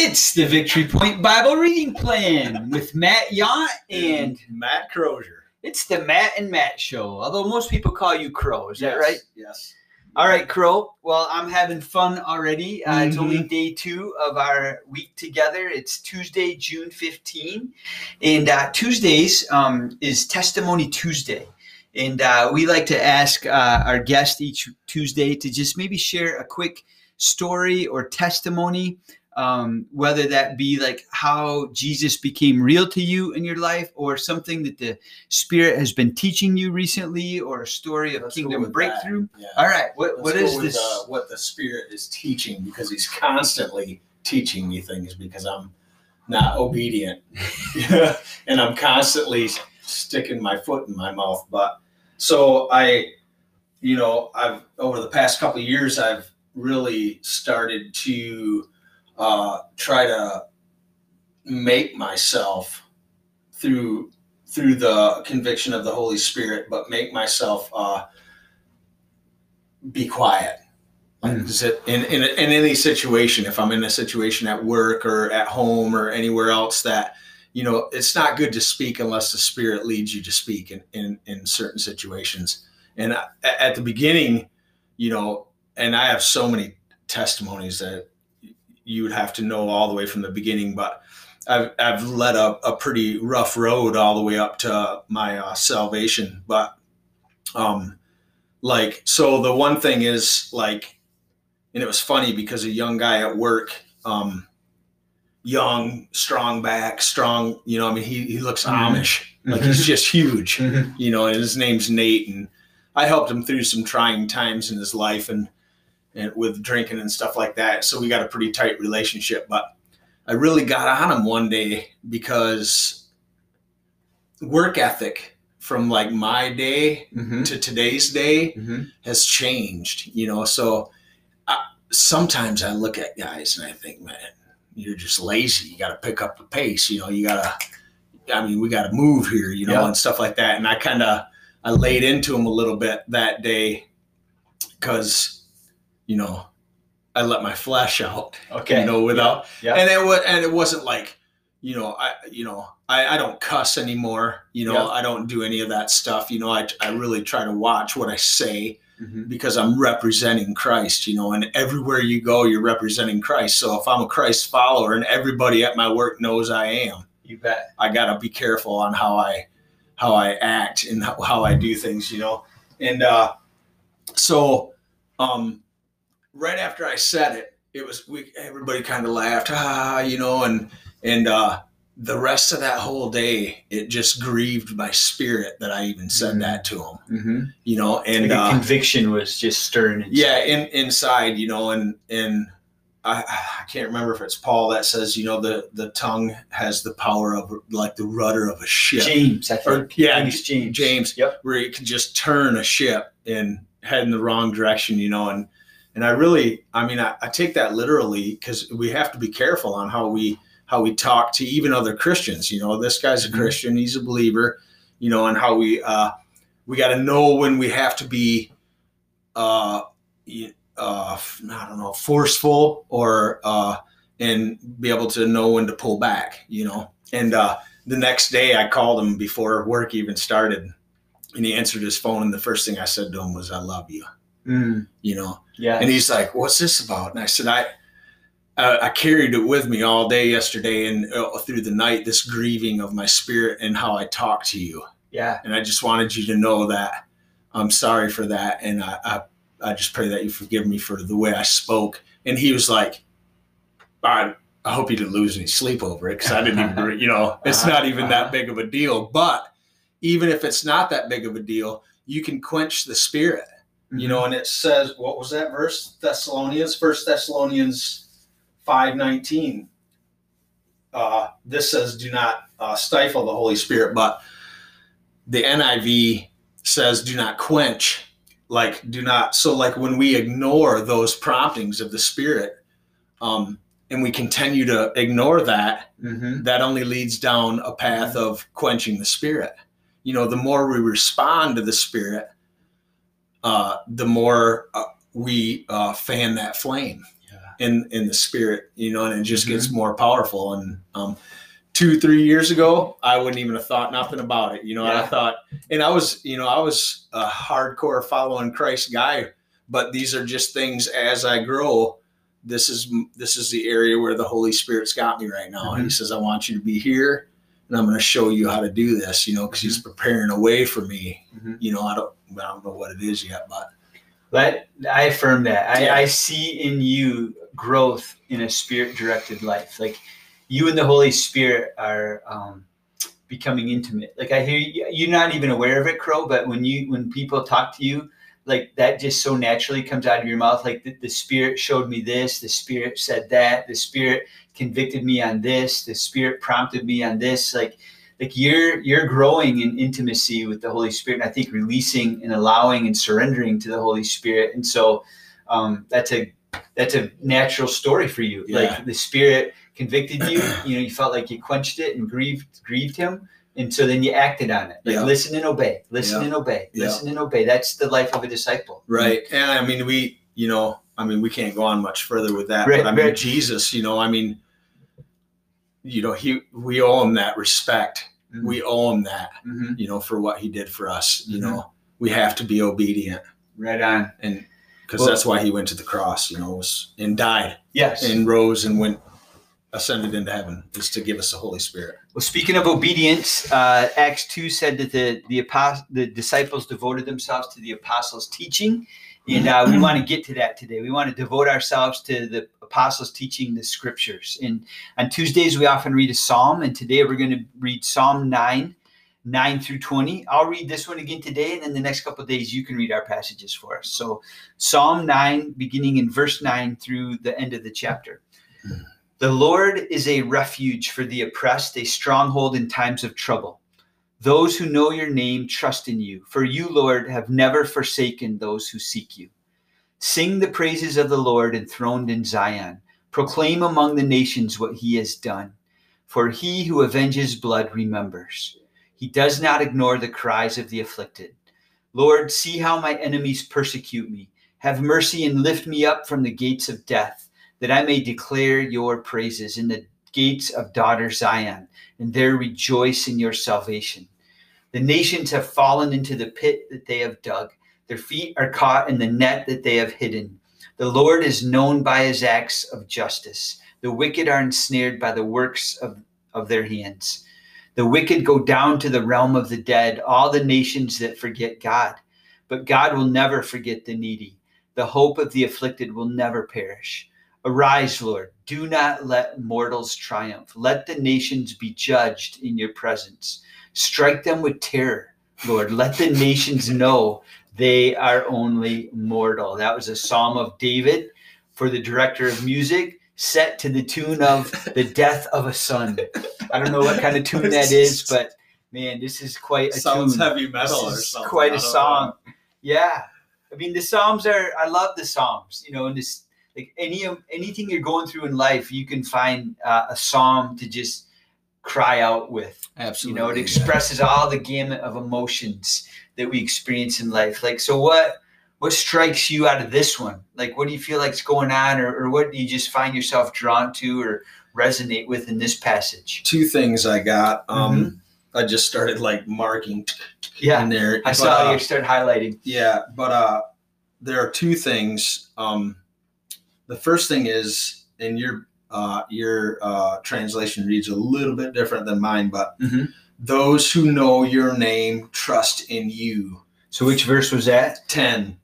It's the Victory Point Bible Reading Plan with Matt Yaunt and Matt Crozier. It's the Matt and Matt show, although most people call you Crow. Is that right? Yes. All right, Crow. Well, I'm having fun already. It's only day two of our week together. It's Tuesday, June 15. And Tuesdays is Testimony Tuesday. And we like to ask our guest each Tuesday to just maybe share a quick story or testimony. Whether that be like how Jesus became real to you in your life, or something that the Spirit has been teaching you recently, or a story of kingdom breakthrough. Yeah. All right, what is this? What the Spirit is teaching, because He's constantly teaching me things because I'm not obedient, and I'm constantly sticking my foot in my mouth. But so I've over the past couple of years, I've really started to try to make myself through the conviction of the Holy Spirit, but make myself be quiet. In any situation, if I'm in a situation at work or at home or anywhere else that, it's not good to speak unless the Spirit leads you to speak in certain situations. And at the beginning, and I have so many testimonies that you would have to know all the way from the beginning, but I've led a pretty rough road all the way up to my salvation. But so the one thing is and it was funny because a young guy at work, young, strong back, strong, he looks Amish, he's just huge, and his name's Nate. And I helped him through some trying times in his life and with drinking and stuff like that. So we got a pretty tight relationship, but I really got on him one day because work ethic from my day to today's day has changed, So sometimes I look at guys and I think, man, you're just lazy. You got to pick up the pace, we got to move here, and stuff like that. And I laid into him a little bit that day because I let my flesh out, and it wasn't I don't cuss anymore. I don't do any of that stuff. I really try to watch what I say because I'm representing Christ, and everywhere you go, you're representing Christ. So if I'm a Christ follower and everybody at my work knows I am, you bet I got to be careful on how I act and how I do things, And, right after I said it, everybody kind of laughed, and the rest of that whole day, it just grieved my spirit that I even said that to him, and the conviction was just stirring inside. Yeah, inside, and I can't remember if it's Paul that says, the tongue has the power of the rudder of a ship. James, I think. James. Yep. Where it can just turn a ship and head in the wrong direction, And I really, I take that literally because we have to be careful on how we talk to even other Christians. This guy's a Christian, he's a believer, and how we got to know when we have to be, forceful or, and be able to know when to pull back, And the next day I called him before work even started and he answered his phone. And the first thing I said to him was, "I love you." Yeah. And he's like, "What's this about?" And I said, I carried it with me all day yesterday and through the night, this grieving of my spirit and how I talk to you. Yeah. And I just wanted you to know that I'm sorry for that. And I just pray that you forgive me for the way I spoke. And he was like, I hope you didn't lose any sleep over it. Cause I didn't even, it's not even that big of a deal, but even if it's not that big of a deal, you can quench the spirit. And it says, what was that verse? 1 Thessalonians 5:19. This says, do not stifle the Holy Spirit, but the NIV says, do not quench, when we ignore those promptings of the Spirit, and we continue to ignore that, that only leads down a path of quenching the Spirit. The more we respond to the Spirit, the more we fan that flame. Yeah. in the spirit, you know, and it just gets more powerful. And 2-3 years ago, I wouldn't even have thought nothing about it. You know, I thought, and I was, you know, I was a hardcore following Christ guy, but these are just things as I grow. This is the area where the Holy Spirit's got me right now. And he says, I want you to be here and I'm going to show you how to do this, you know, because he's preparing a way for me. You know, I don't know what it is yet, but. I affirm that. I see in you growth in a spirit-directed life. Like you and the Holy Spirit are becoming intimate. Like I hear you, you're not even aware of it, Crow, but when people talk to you, like that just so naturally comes out of your mouth. Like the Spirit showed me this, the Spirit said that, the Spirit convicted me on this, the Spirit prompted me on this. Like you're growing in intimacy with the Holy Spirit, and I think releasing and allowing and surrendering to the Holy Spirit. And so that's a natural story for you. Yeah. Like the Spirit convicted you, you know, you felt like you quenched it and grieved him. And so then you acted on it. Like listen and obey, listen and obey, listen and obey. That's the life of a disciple. Right. And I mean, we can't go on much further with that. Right, but I mean, Jesus, you know, I mean, you know, we owe him that respect. We owe him that, you know, for what he did for us. You know, we have to be obedient. Right on. And because that's why he went to the cross, you know, and died. Yes. And rose and ascended into heaven, is to give us the Holy Spirit. Well, speaking of obedience, Acts 2 said that the disciples devoted themselves to the apostles' teaching. And we want to get to that today. We want to devote ourselves to the apostles teaching the scriptures. And on Tuesdays, we often read a psalm. And today we're going to read Psalm 9 through 20. I'll read this one again today. And then the next couple of days, you can read our passages for us. So Psalm 9, beginning in verse 9 through the end of the chapter. The Lord is a refuge for the oppressed, a stronghold in times of trouble. Those who know your name trust in you, for you, Lord, have never forsaken those who seek you. Sing the praises of the Lord enthroned in Zion. Proclaim among the nations what he has done. For he who avenges blood remembers. He does not ignore the cries of the afflicted. Lord, see how my enemies persecute me. Have mercy and lift me up from the gates of death, that I may declare your praises in the gates of daughter Zion, and there rejoice in your salvation. The nations have fallen into the pit that they have dug. Their feet are caught in the net that they have hidden. The Lord is known by his acts of justice. The wicked are ensnared by the works of their hands. The wicked go down to the realm of the dead, all the nations that forget God. But God will never forget the needy. The hope of the afflicted will never perish. Arise, Lord, do not let mortals triumph. Let the nations be judged in your presence. Strike them with terror, Lord. Let the nations know they are only mortal. That was a psalm of David for the director of music, set to the tune of The Death of a Son. I don't know what kind of tune that is, but man, this is quite a Sounds tune. Sounds heavy metal or something. Quite a song. Know. Yeah. I mean, the Psalms I love the Psalms, you know, and this. Like anything you're going through in life, you can find a psalm to just cry out with. Absolutely, you know, it expresses all the gamut of emotions that we experience in life. Like, so what strikes you out of this one? Like, what do you feel like's going on, or what do you just find yourself drawn to or resonate with in this passage? Two things I got. I just started like marking. Yeah, in there. I saw you start highlighting. Yeah, but there are two things. The first thing is, and your translation reads a little bit different than mine, but those who know your name trust in you. So which verse was that? 10.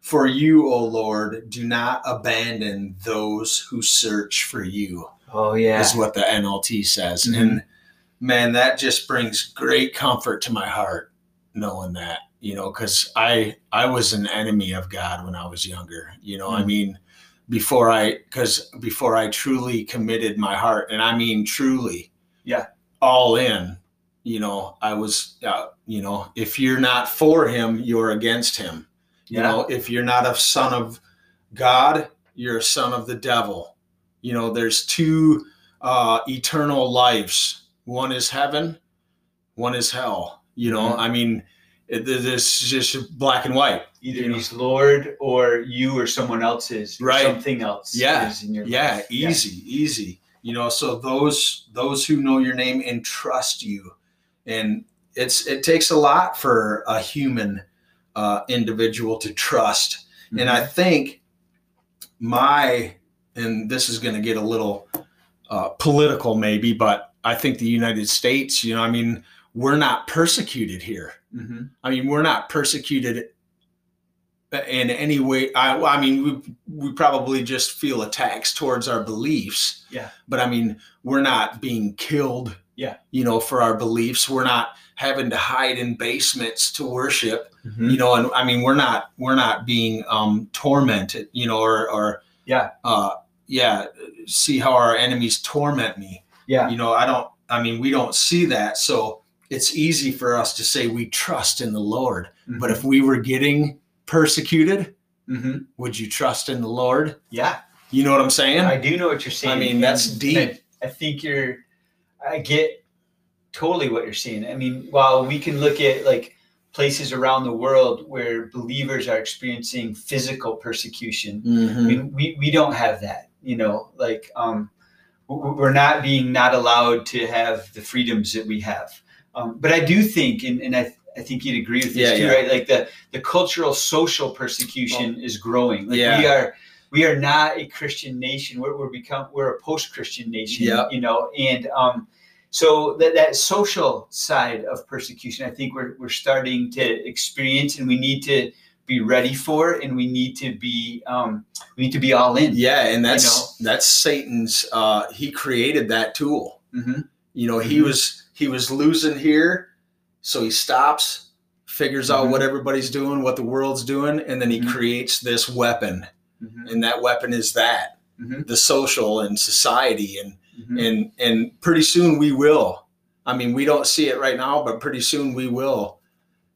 For you, O Lord, do not abandon those who search for you. Oh, yeah. Is what the NLT says. And, man, that just brings great comfort to my heart knowing that. You know, because I was an enemy of God when I was younger, you know, I mean, before I truly committed my heart, and I mean, truly, all in, you know, I was, you know, if you're not for him, you're against him. You know, if you're not a son of God, you're a son of the devil. You know, there's two eternal lives. One is heaven, one is hell, you know, I mean, It's just black and white. Either he's Lord, or you or someone else is, right? Something else is in your life. Easy. You know, so those who know your name and trust you, and it takes a lot for a human individual to trust. Mm-hmm. And I think and this is going to get a little political maybe, but I think the United States, you know, I mean, we're not persecuted here. Mm-hmm. I mean, we're not persecuted in any way. I mean, we probably just feel attacks towards our beliefs. Yeah. But I mean, we're not being killed. Yeah. You know, for our beliefs, we're not having to hide in basements to worship. Mm-hmm. You know, and I mean, we're not being tormented. You know, or yeah. See how our enemies torment me. Yeah. You know, we don't see that, so. It's easy for us to say we trust in the Lord, mm-hmm. but if we were getting persecuted, mm-hmm. would you trust in the Lord? Yeah. You know what I'm saying? I do know what you're saying. I mean, that's deep. I think I get totally what you're saying. I mean, while we can look at like places around the world where believers are experiencing physical persecution, mm-hmm. I mean, we don't have that, you know, like we're not being not allowed to have the freedoms that we have. But I do think, and I think you'd agree with this too, right? Like the cultural, social persecution is growing. Like we are not a Christian nation. We're a post-Christian nation, you know? And so that social side of persecution, I think we're starting to experience, and we need to be ready for it, and we need to be all in. Yeah. And that's Satan's, he created that tool. Mm-hmm. You know, he mm-hmm. was losing here, so he stops, figures mm-hmm. out what everybody's doing, what the world's doing, and then he mm-hmm. creates this weapon. Mm-hmm. And that weapon is mm-hmm. the social and society. And mm-hmm. and pretty soon we will. I mean, we don't see it right now, but pretty soon we will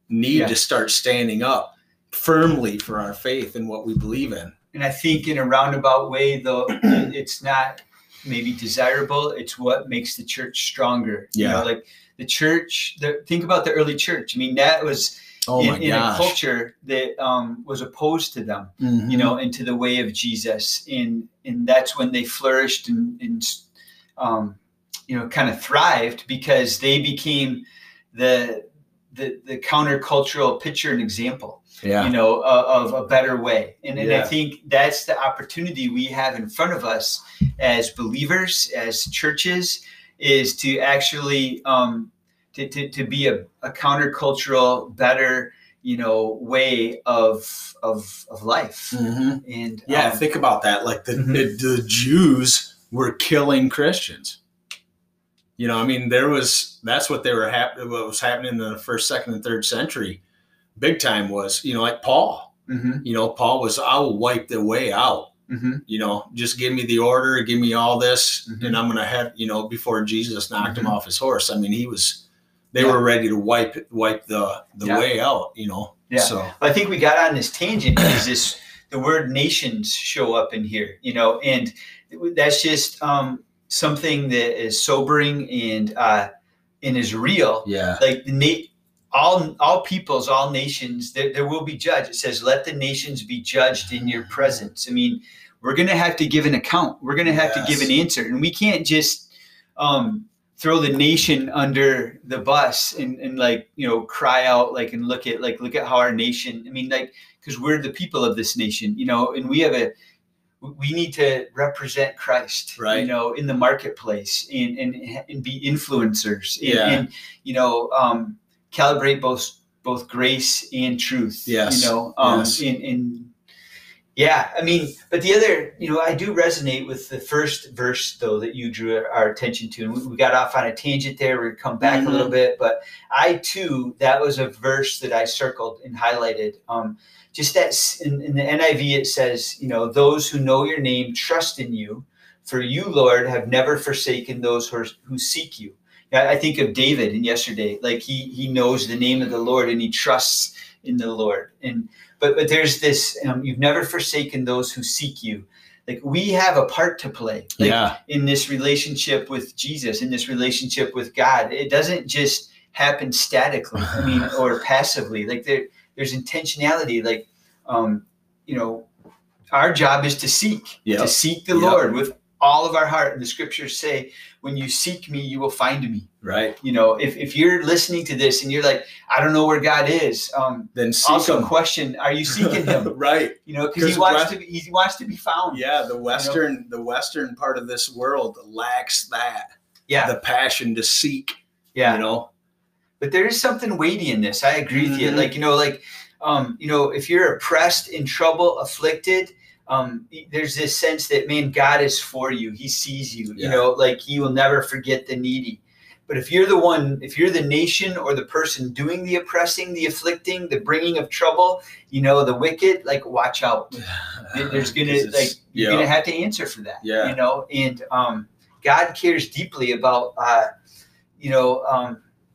need to start standing up firmly for our faith and what we believe in. And I think in a roundabout way, though, it's not maybe desirable. It's what makes the church stronger. Yeah. You know, like the church, think about the early church. I mean, that was in a culture that was opposed to them, mm-hmm. you know, and to the way of Jesus. And that's when they flourished and you know, kind of thrived, because they became the countercultural picture and example, you know, of a better way. And I think that's the opportunity we have in front of us as believers, as churches, is to actually to be a countercultural, better, you know, way of life. Mm-hmm. And think about that. Like mm-hmm. the Jews were killing Christians. You know, I mean, that's what what was happening in the first, second, and third century, big time, was, you know, like Paul, mm-hmm. you know, Paul was, I will wipe the way out, mm-hmm. you know, just give me the order, give me all this, mm-hmm. and I'm going to have, you know, before Jesus knocked mm-hmm. him off his horse. I mean, they were ready to wipe the way out, you know. Yeah. So I think we got on this tangent because the word nations show up in here, you know, and that's just, something that is sobering and is real. Yeah. Like all peoples, all nations, there will be judged. It says, let the nations be judged in your presence. I mean, we're going to have to give an account. We're going to have to give an answer. And we can't just throw the nation under the bus and like, you know, cry out, like, and look at how our nation, I mean, like, because we're the people of this nation, you know, and we need to represent Christ, right, you know, in the marketplace and be influencers and you know, calibrate both grace and truth, you know, I mean, but the other, you know, I do resonate with the first verse though that you drew our attention to, and we got off on a tangent there. We're going to come back mm-hmm. a little bit, but that was a verse that I circled and highlighted. Just that in the NIV, it says, you know, those who know your name trust in you, for you, Lord, have never forsaken those who seek you. I think of David in yesterday, like he knows the name of the Lord and he trusts in the Lord. But there's this, you've never forsaken those who seek you. Like we have a part to play in this relationship with Jesus, in this relationship with God. It doesn't just happen statically, or passively. Like there's intentionality. Like, our job is to seek, the Lord with all of our heart. And the scriptures say, when you seek me, you will find me. Right. You know, if you're listening to this and you're like, I don't know where God is, then seek him. Question, are you seeking him? Right. You know, because he wants to be found. Yeah. The Western part of this world lacks that. Yeah. The passion to seek. Yeah. You know, but there is something weighty in this. I agree with you. If you're oppressed, in trouble, afflicted, there's this sense that, man, God is for you. He sees you, he will never forget the needy. But if you're the nation or the person doing the oppressing, the afflicting, the bringing of trouble, the wicked, watch out. There's going to, you're going to have to answer for that, and God cares deeply about,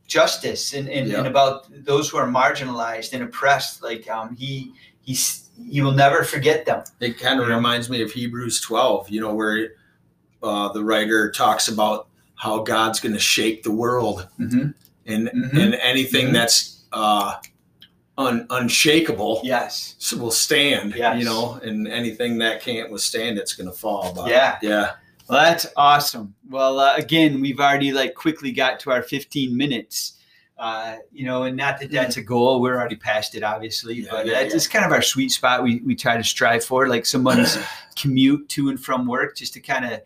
justice and about those who are marginalized and oppressed. He will never forget them. It kind of reminds me of Hebrews 12, where the writer talks about how God's going to shake the world, and anything that's unshakable, will stand. Yes. And anything that can't withstand, it's going to fall. But, yeah. Well, that's awesome. Well, again, we've already quickly got to our 15 minutes, and not that that's a goal. We're already past it, obviously, it's kind of our sweet spot. We try to strive for someone's commute to and from work, just to kind of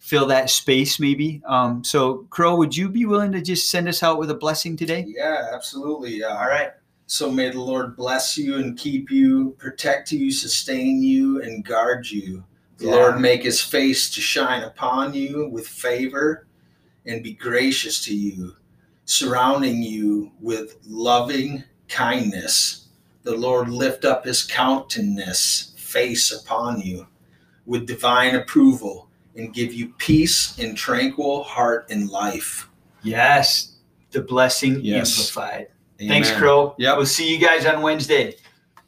fill that space maybe. So Crow, would you be willing to just send us out with a blessing today? Yeah, absolutely. All right. So may the Lord bless you and keep you, protect you, sustain you, and guard you. The Lord make his face to shine upon you with favor and be gracious to you, surrounding you with loving kindness. The Lord lift up his countenance, face upon you with divine approval, and give you peace and tranquil heart and life. Yes, the blessing amplified. Amen. Thanks, Crow. Yeah, we'll see you guys on Wednesday.